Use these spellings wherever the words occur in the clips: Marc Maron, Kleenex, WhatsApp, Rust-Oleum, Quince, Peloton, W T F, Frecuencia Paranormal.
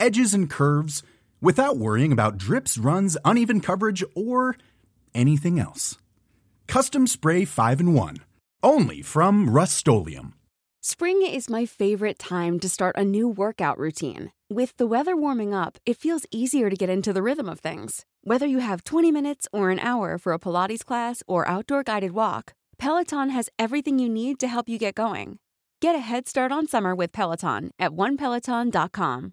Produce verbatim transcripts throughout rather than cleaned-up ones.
edges, and curves without worrying about drips, runs, uneven coverage, or anything else. Custom Spray five in one. Only from Rust-Oleum. Spring is my favorite time to start a new workout routine. With the weather warming up, it feels easier to get into the rhythm of things. Whether you have twenty minutes or an hour for a Pilates class or outdoor guided walk, Peloton has everything you need to help you get going. Get a head start on summer with Peloton at one peloton dot com.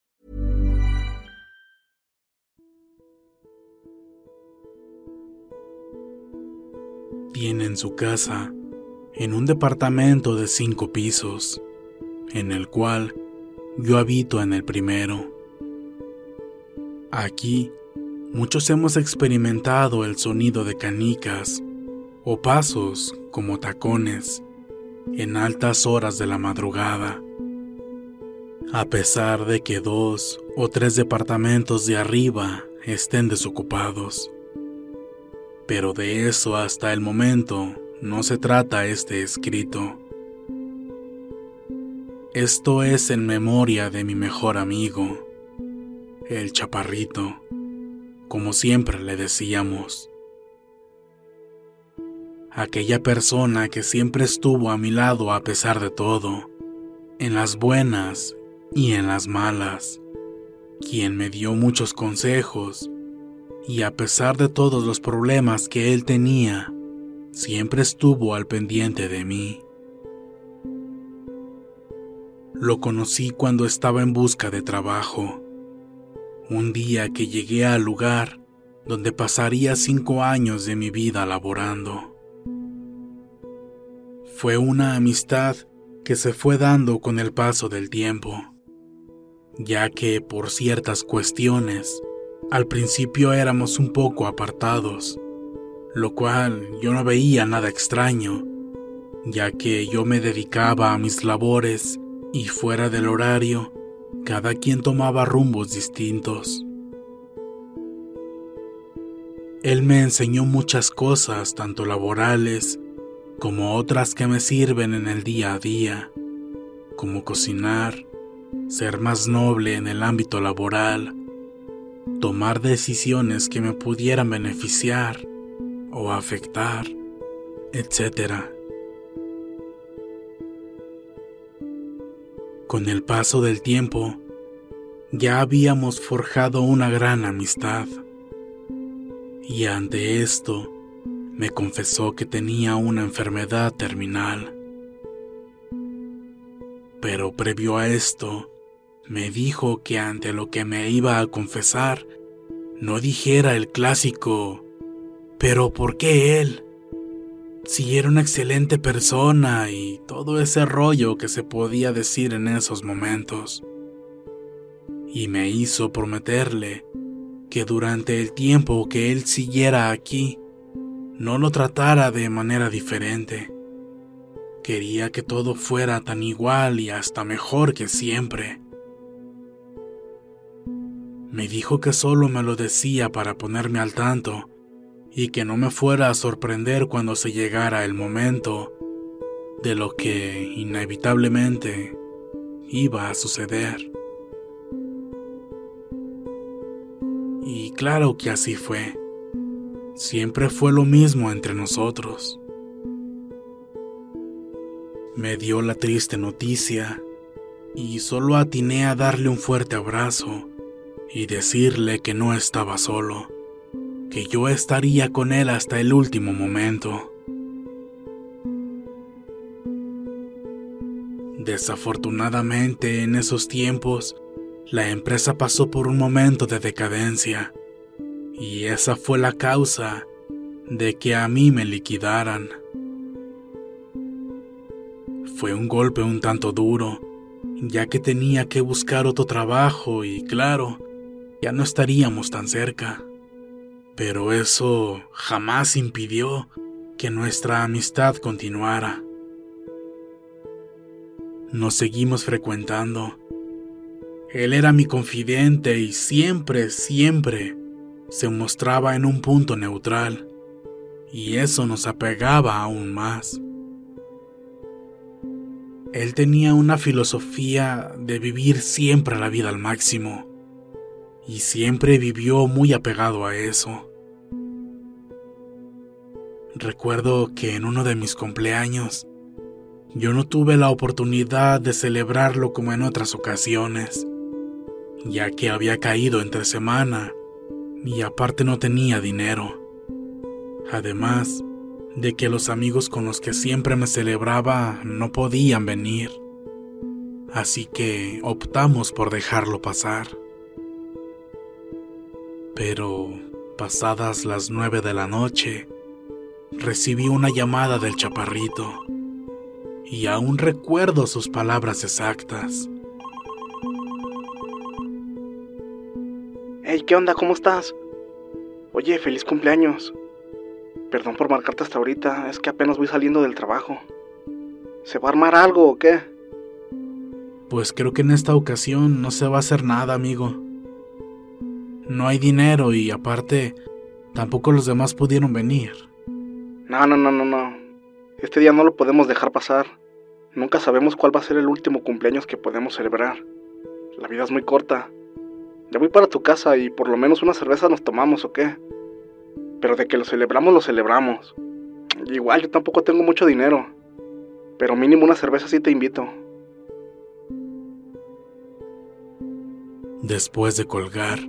Tienen su casa en un departamento de cinco pisos, en el cual yo habito en el primero. Aquí, muchos hemos experimentado el sonido de canicas o pasos como tacones en altas horas de la madrugada. A pesar de que dos o tres departamentos de arriba estén desocupados. Pero de eso hasta el momento no se trata este escrito. Esto es en memoria de mi mejor amigo, el chaparrito, como siempre le decíamos. Aquella persona que siempre estuvo a mi lado a pesar de todo, en las buenas y en las malas, quien me dio muchos consejos, y a pesar de todos los problemas que él tenía, siempre estuvo al pendiente de mí. Lo conocí cuando estaba en busca de trabajo. Un día que llegué al lugar donde pasaría cinco años de mi vida laborando. Fue una amistad que se fue dando con el paso del tiempo, ya que por ciertas cuestiones, al principio éramos un poco apartados, lo cual yo no veía nada extraño, ya que yo me dedicaba a mis labores y fuera del horario, cada quien tomaba rumbos distintos. Él me enseñó muchas cosas, tanto laborales como otras que me sirven en el día a día, como cocinar, ser más noble en el ámbito laboral, tomar decisiones que me pudieran beneficiar o afectar, etcétera. Con el paso del tiempo, ya habíamos forjado una gran amistad, y ante esto, me confesó que tenía una enfermedad terminal. Pero previo a esto, me dijo que ante lo que me iba a confesar, no dijera el clásico, pero ¿por qué él? Si era una excelente persona y todo ese rollo que se podía decir en esos momentos. Y me hizo prometerle que durante el tiempo que él siguiera aquí, no lo tratara de manera diferente. Quería que todo fuera tan igual y hasta mejor que siempre. Me dijo que solo me lo decía para ponerme al tanto, y que no me fuera a sorprender cuando se llegara el momento de lo que inevitablemente iba a suceder. Y claro que así fue. Siempre fue lo mismo entre nosotros. Me dio la triste noticia y solo atiné a darle un fuerte abrazo y decirle que no estaba solo, que yo estaría con él hasta el último momento. Desafortunadamente, en esos tiempos, la empresa pasó por un momento de decadencia, y esa fue la causa de que a mí me liquidaran. Fue un golpe un tanto duro, ya que tenía que buscar otro trabajo y, claro, ya no estaríamos tan cerca. Pero eso jamás impidió que nuestra amistad continuara. Nos seguimos frecuentando. Él era mi confidente y siempre, siempre se mostraba en un punto neutral, y eso nos apegaba aún más. Él tenía una filosofía de vivir siempre la vida al máximo, y siempre vivió muy apegado a eso. Recuerdo que en uno de mis cumpleaños, yo no tuve la oportunidad de celebrarlo como en otras ocasiones, ya que había caído entre semana, y aparte no tenía dinero. Además de que los amigos con los que siempre me celebraba no podían venir, así que optamos por dejarlo pasar. Pero pasadas las nueve de la noche, recibí una llamada del chaparrito, y aún recuerdo sus palabras exactas. Hey, ¿qué onda? ¿Cómo estás? Oye, feliz cumpleaños. Perdón por marcarte hasta ahorita, es que apenas voy saliendo del trabajo. ¿Se va a armar algo o qué? Pues creo que en esta ocasión no se va a hacer nada, amigo. No hay dinero y aparte, tampoco los demás pudieron venir. No, no, no, no, no. Este día no lo podemos dejar pasar. Nunca sabemos cuál va a ser el último cumpleaños que podemos celebrar. La vida es muy corta. Ya voy para tu casa y por lo menos una cerveza nos tomamos, ¿o qué? Pero de que lo celebramos, lo celebramos. Igual, yo tampoco tengo mucho dinero, pero mínimo una cerveza sí te invito. Después de colgar,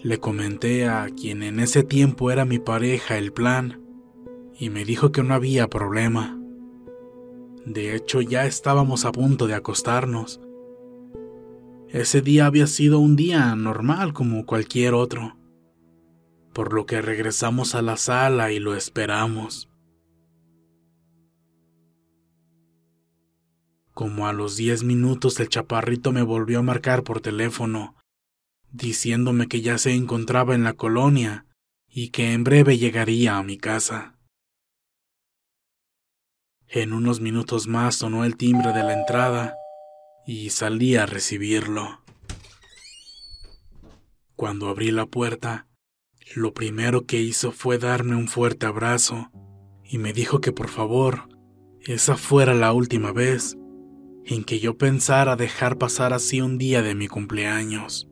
le comenté a quien en ese tiempo era mi pareja el plan, y me dijo que no había problema. De hecho, ya estábamos a punto de acostarnos. Ese día había sido un día normal como cualquier otro, por lo que regresamos a la sala y lo esperamos. Como a los diez minutos el chaparrito me volvió a marcar por teléfono, diciéndome que ya se encontraba en la colonia y que en breve llegaría a mi casa. En unos minutos más sonó el timbre de la entrada y salí a recibirlo. Cuando abrí la puerta, lo primero que hizo fue darme un fuerte abrazo y me dijo que por favor, esa fuera la última vez en que yo pensara dejar pasar así un día de mi cumpleaños.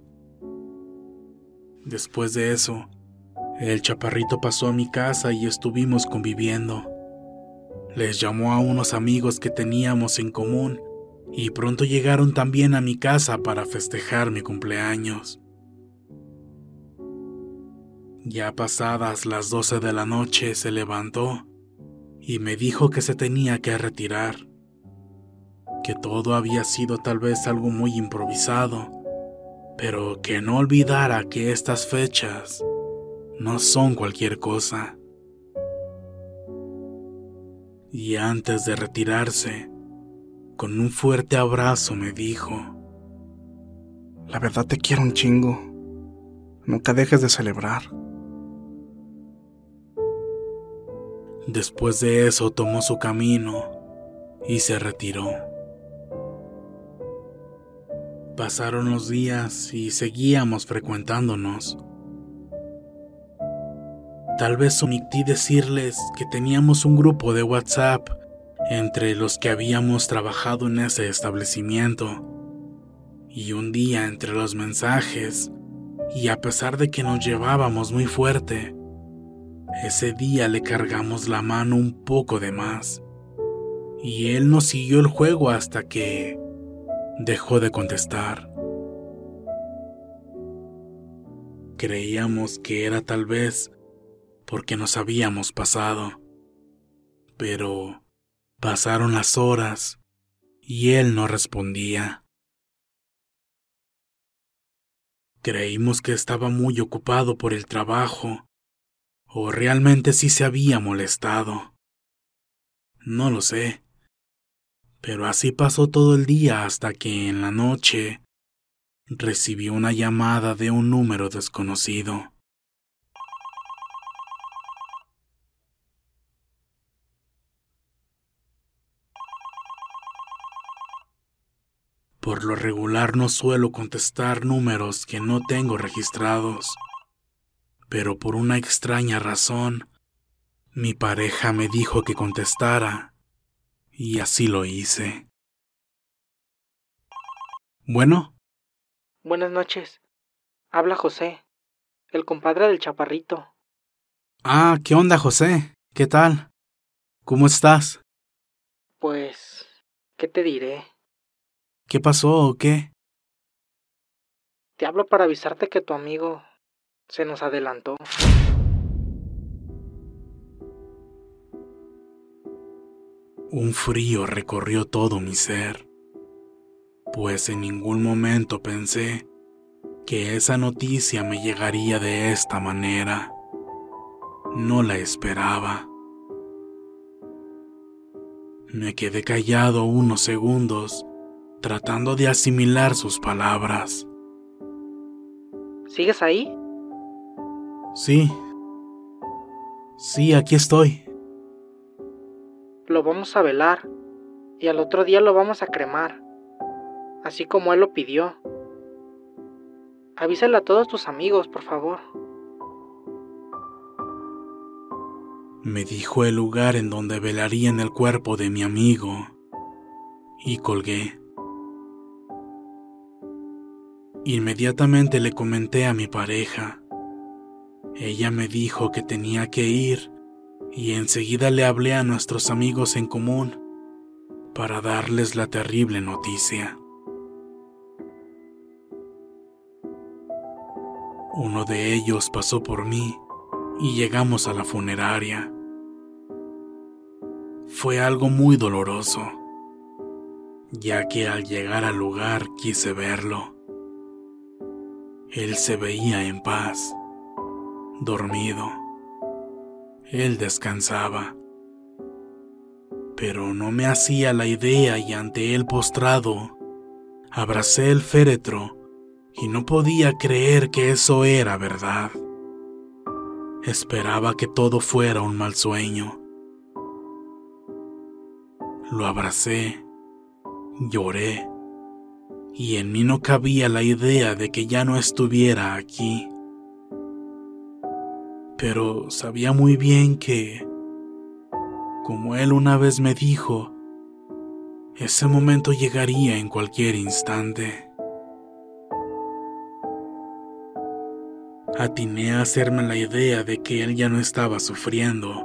Después de eso, el chaparrito pasó a mi casa y estuvimos conviviendo. Les llamó a unos amigos que teníamos en común y pronto llegaron también a mi casa para festejar mi cumpleaños. Ya pasadas las doce de la noche se levantó y me dijo que se tenía que retirar, que todo había sido tal vez algo muy improvisado, pero que no olvidara que estas fechas no son cualquier cosa. Y antes de retirarse, con un fuerte abrazo me dijo: la verdad te quiero un chingo, nunca dejes de celebrar. Después de eso tomó su camino y se retiró. Pasaron los días y seguíamos frecuentándonos. Tal vez omití decirles que teníamos un grupo de WhatsApp entre los que habíamos trabajado en ese establecimiento. Y un día entre los mensajes, y a pesar de que nos llevábamos muy fuerte, ese día le cargamos la mano un poco de más, y él nos siguió el juego hasta que dejó de contestar. Creíamos que era tal vez porque nos habíamos pasado, pero pasaron las horas y él no respondía. Creímos que estaba muy ocupado por el trabajo, o realmente sí se había molestado. No lo sé, pero así pasó todo el día hasta que en la noche recibió una llamada de un número desconocido. Por lo regular no suelo contestar números que no tengo registrados, pero por una extraña razón, mi pareja me dijo que contestara, y así lo hice. Bueno. Buenas noches. Habla José, el compadre del chaparrito. Ah, ¿qué onda, José? ¿Qué tal? ¿Cómo estás? Pues, ¿qué te diré? ¿Qué pasó o qué? Te hablo para avisarte que tu amigo se nos adelantó. Un frío recorrió todo mi ser, pues en ningún momento pensé que esa noticia me llegaría de esta manera. No la esperaba. Me quedé callado unos segundos, tratando de asimilar sus palabras. ¿Sigues ahí? Sí. Sí, aquí estoy. Lo vamos a velar, y al otro día lo vamos a cremar, así como él lo pidió. Avísale a todos tus amigos, por favor. Me dijo el lugar en donde velarían el cuerpo de mi amigo, y colgué. Inmediatamente le comenté a mi pareja. Ella me dijo que tenía que ir y enseguida le hablé a nuestros amigos en común para darles la terrible noticia. Uno de ellos pasó por mí y llegamos a la funeraria. Fue algo muy doloroso, ya que al llegar al lugar quise verlo. Él se veía en paz, dormido. Él descansaba, pero no me hacía la idea y ante él postrado, abracé el féretro y no podía creer que eso era verdad. Esperaba que todo fuera un mal sueño. Lo abracé, lloré, y en mí no cabía la idea de que ya no estuviera aquí. Pero sabía muy bien que, como él una vez me dijo, ese momento llegaría en cualquier instante. Atiné a hacerme la idea de que él ya no estaba sufriendo,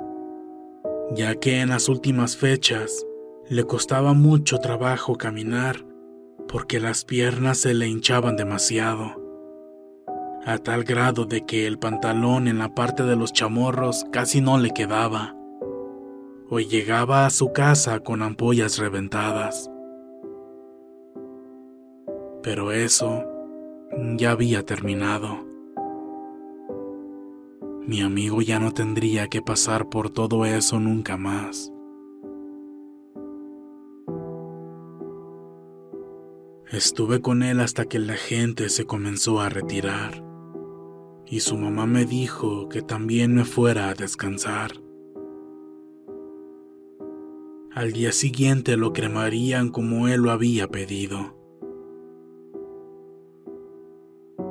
ya que en las últimas fechas le costaba mucho trabajo caminar porque las piernas se le hinchaban demasiado, a tal grado de que el pantalón en la parte de los chamorros casi no le quedaba, o llegaba a su casa con ampollas reventadas. Pero eso ya había terminado. Mi amigo ya no tendría que pasar por todo eso nunca más. Estuve con él hasta que la gente se comenzó a retirar. Y su mamá me dijo que también me fuera a descansar. Al día siguiente lo cremarían como él lo había pedido.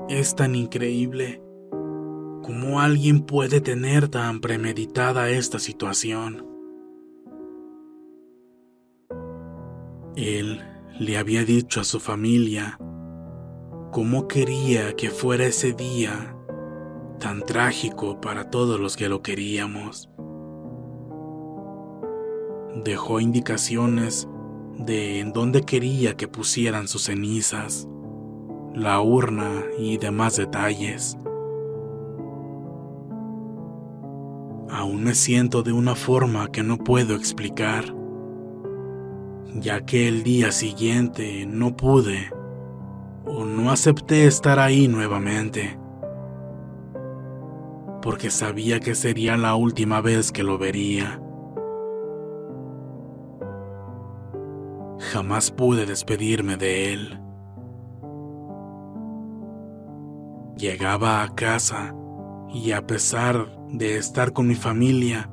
Es tan increíble cómo alguien puede tener tan premeditada esta situación. Él le había dicho a su familia cómo quería que fuera ese día tan trágico para todos los que lo queríamos. Dejó indicaciones de en dónde quería que pusieran sus cenizas, la urna y demás detalles, aún me siento de una forma que no puedo explicar, ya que el día siguiente no pude o no acepté estar ahí nuevamente, porque sabía que sería la última vez que lo vería. Jamás pude despedirme de él. Llegaba a casa y a pesar de estar con mi familia,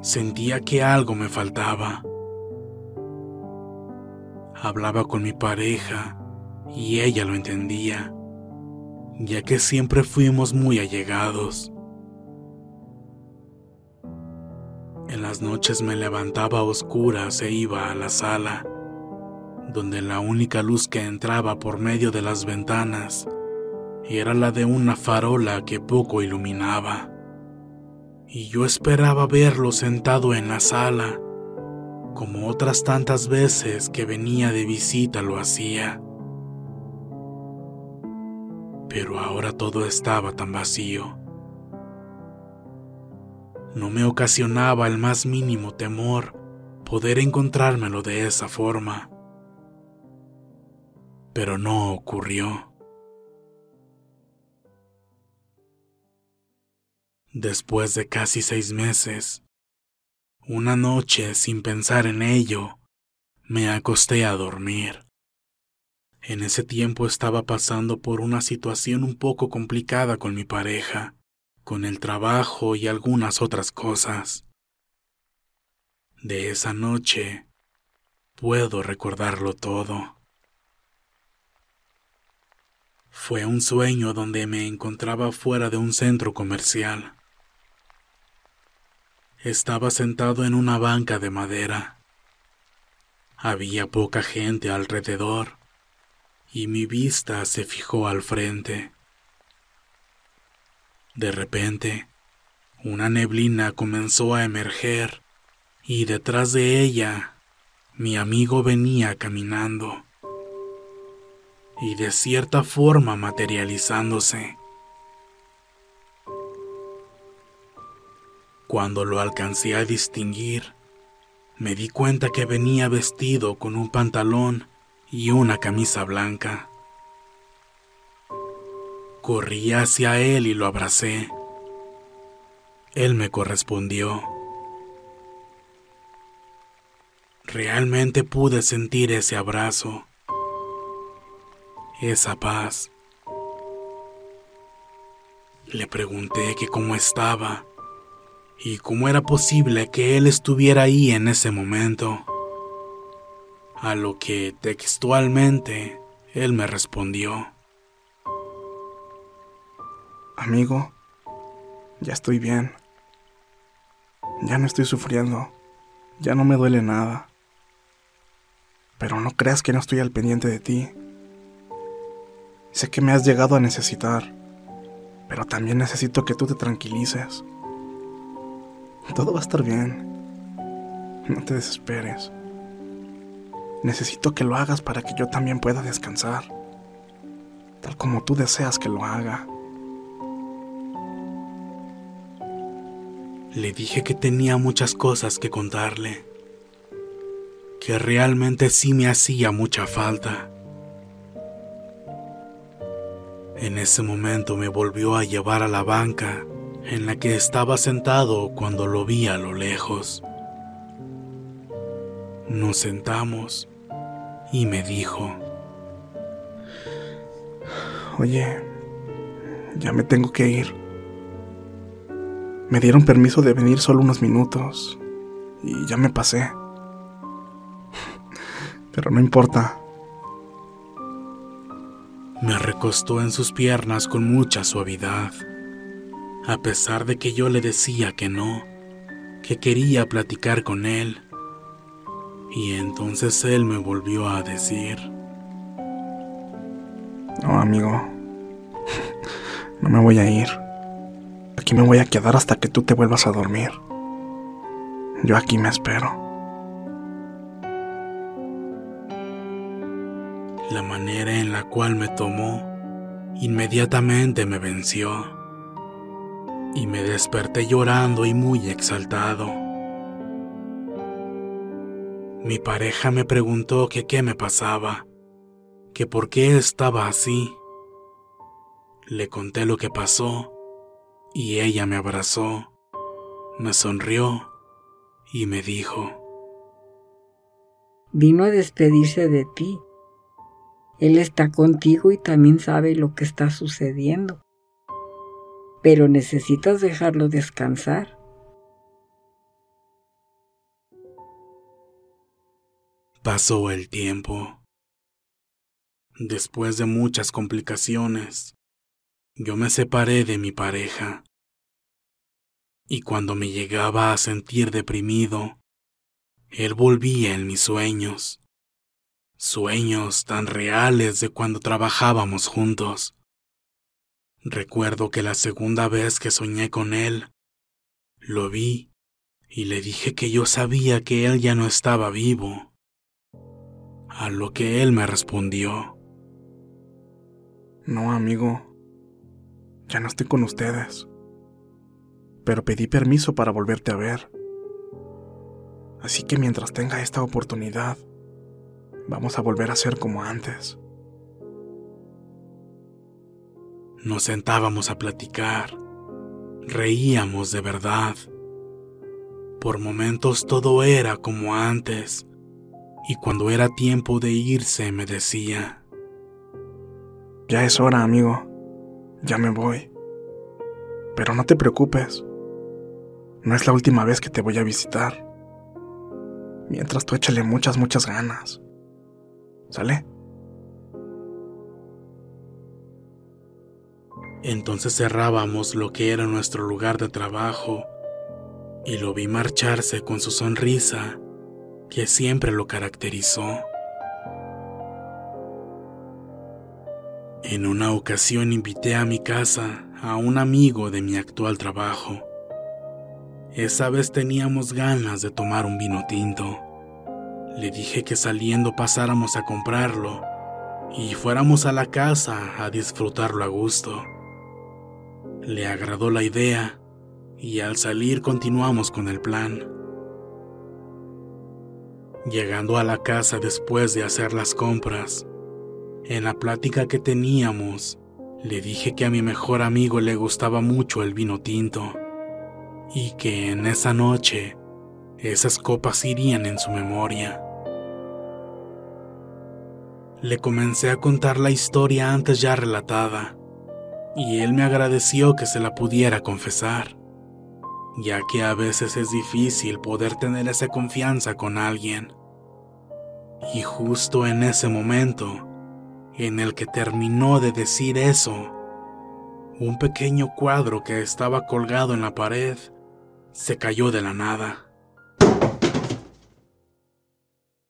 sentía que algo me faltaba. Hablaba con mi pareja y ella lo entendía, ya que siempre fuimos muy allegados. En las noches me levantaba a oscuras e iba a la sala, donde la única luz que entraba por medio de las ventanas era la de una farola que poco iluminaba, y yo esperaba verlo sentado en la sala, como otras tantas veces que venía de visita lo hacía. Pero ahora todo estaba tan vacío. No me ocasionaba el más mínimo temor poder encontrármelo de esa forma, pero no ocurrió. Después de casi seis meses, una noche sin pensar en ello, me acosté a dormir. En ese tiempo estaba pasando por una situación un poco complicada con mi pareja, con el trabajo y algunas otras cosas. De esa noche, puedo recordarlo todo. Fue un sueño donde me encontraba fuera de un centro comercial. Estaba sentado en una banca de madera. Había poca gente alrededor y mi vista se fijó al frente. De repente, una neblina comenzó a emerger y detrás de ella, mi amigo venía caminando y de cierta forma materializándose. Cuando lo alcancé a distinguir, me di cuenta que venía vestido con un pantalón y una camisa blanca. Corrí hacia él y lo abracé. Él me correspondió. Realmente pude sentir ese abrazo, esa paz. Le pregunté que cómo estaba y cómo era posible que él estuviera ahí en ese momento. A lo que textualmente él me respondió: Amigo, ya estoy bien. Ya no estoy sufriendo. Ya no me duele nada. Pero no creas que no estoy al pendiente de ti. Sé que me has llegado a necesitar, pero también necesito que tú te tranquilices. Todo va a estar bien. No te desesperes. Necesito que lo hagas para que yo también pueda descansar, tal como tú deseas que lo haga. Le dije que tenía muchas cosas que contarle, que realmente sí me hacía mucha falta. En ese momento me volvió a llevar a la banca en la que estaba sentado cuando lo vi a lo lejos. Nos sentamos y me dijo: Oye, ya me tengo que ir. Me dieron permiso de venir solo unos minutos y ya me pasé. Pero no importa. Me recostó en sus piernas con mucha suavidad, a pesar de que yo le decía que no, que quería platicar con él. Y entonces él me volvió a decir: No, amigo, no me voy a ir. Aquí me voy a quedar hasta que tú te vuelvas a dormir. Yo aquí me espero. La manera en la cual me tomó inmediatamente me venció y me desperté llorando y muy exaltado. Mi pareja me preguntó que qué me pasaba, que por qué estaba así. Le conté lo que pasó y ella me abrazó, me sonrió y me dijo: vino a despedirse de ti. Él está contigo y también sabe lo que está sucediendo, pero necesitas dejarlo descansar. Pasó el tiempo. Después de muchas complicaciones, yo me separé de mi pareja. Y cuando me llegaba a sentir deprimido, él volvía en mis sueños. Sueños tan reales de cuando trabajábamos juntos. Recuerdo que la segunda vez que soñé con él, lo vi y le dije que yo sabía que él ya no estaba vivo, a lo que él me respondió: no, amigo, ya no estoy con ustedes, pero pedí permiso para volverte a ver, así que mientras tenga esta oportunidad, vamos a volver a ser como antes. Nos sentábamos a platicar, reíamos de verdad. Por momentos todo era como antes, y cuando era tiempo de irse me decía: ya es hora, amigo, ya me voy. Pero no te preocupes, no es la última vez que te voy a visitar. Mientras tú échale muchas, muchas ganas. ¿Sale? Entonces cerrábamos lo que era nuestro lugar de trabajo y lo vi marcharse con su sonrisa que siempre lo caracterizó. En una ocasión invité a mi casa a un amigo de mi actual trabajo. Esa vez teníamos ganas de tomar un vino tinto. Le dije que saliendo pasáramos a comprarlo y fuéramos a la casa a disfrutarlo a gusto. Le agradó la idea y al salir continuamos con el plan. Llegando a la casa después de hacer las compras, en la plática que teníamos, le dije que a mi mejor amigo le gustaba mucho el vino tinto y que en esa noche esas copas irían en su memoria. Le comencé a contar la historia antes ya relatada, y él me agradeció que se la pudiera confesar, ya que a veces es difícil poder tener esa confianza con alguien. Y justo en ese momento, en el que terminó de decir eso, un pequeño cuadro que estaba colgado en la pared se cayó de la nada.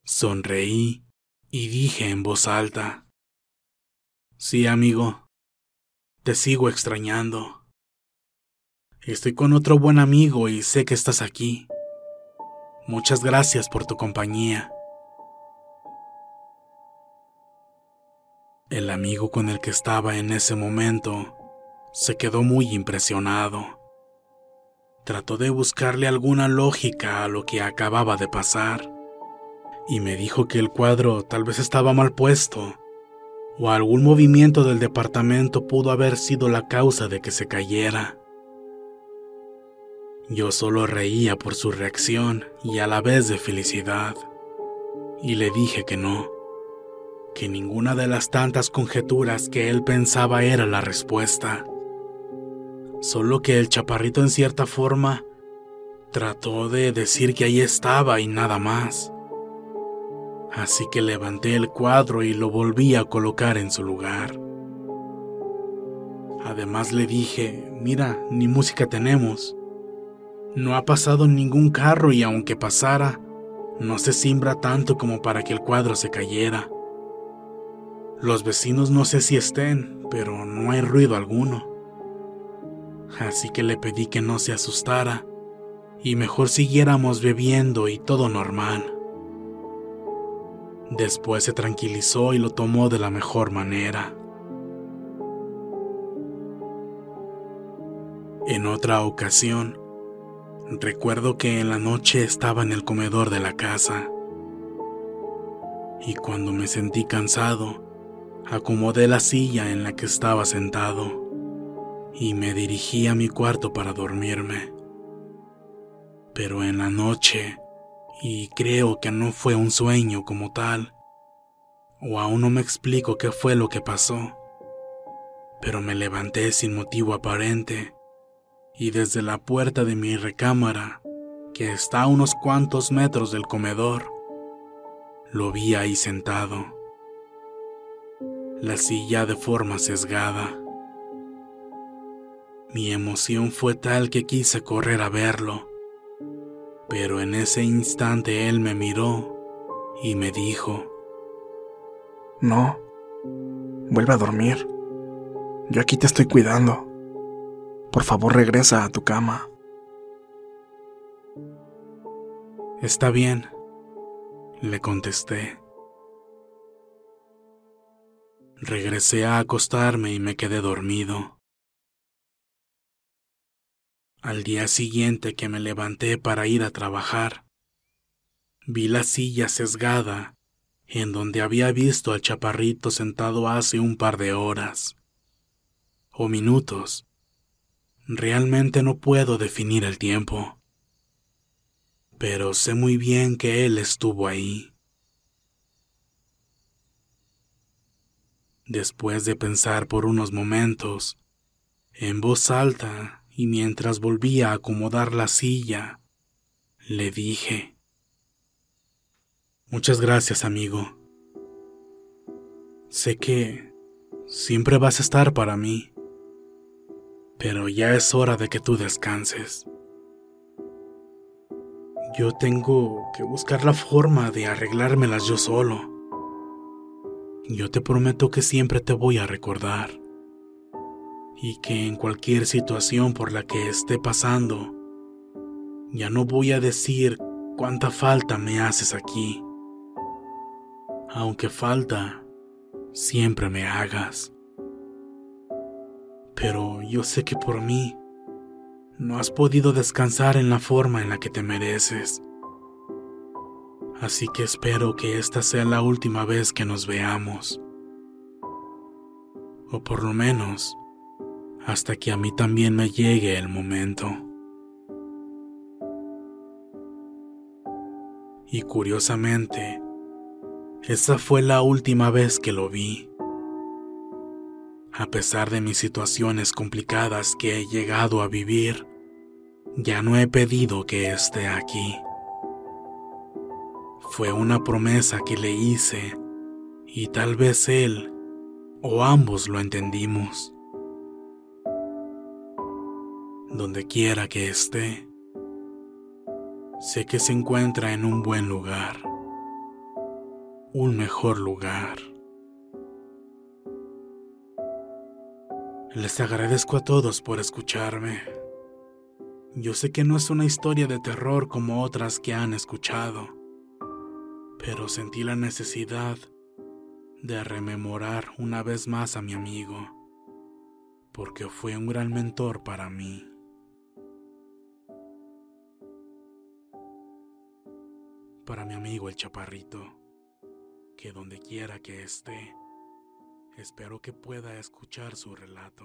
Sonreí y dije en voz alta: sí, amigo, te sigo extrañando. Estoy con otro buen amigo y sé que estás aquí. Muchas gracias por tu compañía. El amigo con el que estaba en ese momento se quedó muy impresionado. Trató de buscarle alguna lógica a lo que acababa de pasar, y me dijo que el cuadro tal vez estaba mal puesto, o algún movimiento del departamento pudo haber sido la causa de que se cayera. Yo solo reía por su reacción y a la vez de felicidad, y le dije que no, que ninguna de las tantas conjeturas que él pensaba era la respuesta, solo que el chaparrito en cierta forma trató de decir que ahí estaba y nada más. Así que levanté el cuadro y lo volví a colocar en su lugar. Además le dije: mira, ni música tenemos. No ha pasado ningún carro y aunque pasara, no se cimbra tanto como para que el cuadro se cayera. Los vecinos no sé si estén, pero no hay ruido alguno. Así que le pedí que no se asustara y mejor siguiéramos bebiendo y todo normal. Después se tranquilizó y lo tomó de la mejor manera. En otra ocasión, recuerdo que en la noche estaba en el comedor de la casa, y cuando me sentí cansado, acomodé la silla en la que estaba sentado y me dirigí a mi cuarto para dormirme. Pero en la noche, y creo que no fue un sueño como tal, o aún no me explico qué fue lo que pasó, pero me levanté sin motivo aparente, y desde la puerta de mi recámara, que está a unos cuantos metros del comedor, lo vi ahí sentado, la silla de forma sesgada. Mi emoción fue tal que quise correr a verlo, pero en ese instante él me miró y me dijo: "No, vuelve a dormir. Yo aquí te estoy cuidando. Por favor, regresa a tu cama." "Está bien", le contesté. Regresé a acostarme y me quedé dormido. Al día siguiente que me levanté para ir a trabajar, vi la silla sesgada en donde había visto al chaparrito sentado hace un par de horas o minutos. Realmente no puedo definir el tiempo, pero sé muy bien que él estuvo ahí. Después de pensar por unos momentos, en voz alta y mientras volvía a acomodar la silla, le dije: "Muchas gracias, amigo. Sé que siempre vas a estar para mí, pero ya es hora de que tú descanses. Yo tengo que buscar la forma de arreglármelas yo solo. Yo te prometo que siempre te voy a recordar, y que en cualquier situación por la que esté pasando, ya no voy a decir cuánta falta me haces aquí, aunque falta siempre me hagas. Pero yo sé que por mí no has podido descansar en la forma en la que te mereces. Así que espero que esta sea la última vez que nos veamos, o por lo menos hasta que a mí también me llegue el momento." Y curiosamente, esa fue la última vez que lo vi. A pesar de mis situaciones complicadas que he llegado a vivir, ya no he pedido que esté aquí. Fue una promesa que le hice, y tal vez él o ambos lo entendimos. Donde quiera que esté, sé que se encuentra en un buen lugar, un mejor lugar. Les agradezco a todos por escucharme. Yo sé que no es una historia de terror como otras que han escuchado, pero sentí la necesidad de rememorar una vez más a mi amigo, porque fue un gran mentor para mí. Para mi amigo el chaparrito, que donde quiera que esté, espero que pueda escuchar su relato.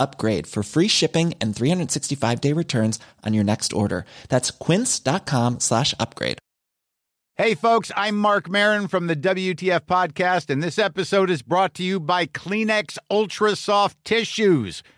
upgrade for free shipping and three sixty-five day returns on your next order. That's quince.com slash upgrade. Hey folks, I'm Marc Maron from the W T F podcast, and this episode is brought to you by Kleenex Ultra Soft Tissues.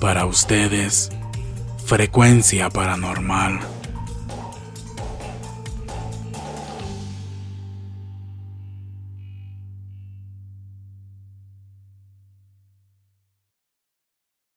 Para ustedes, Frecuencia Paranormal.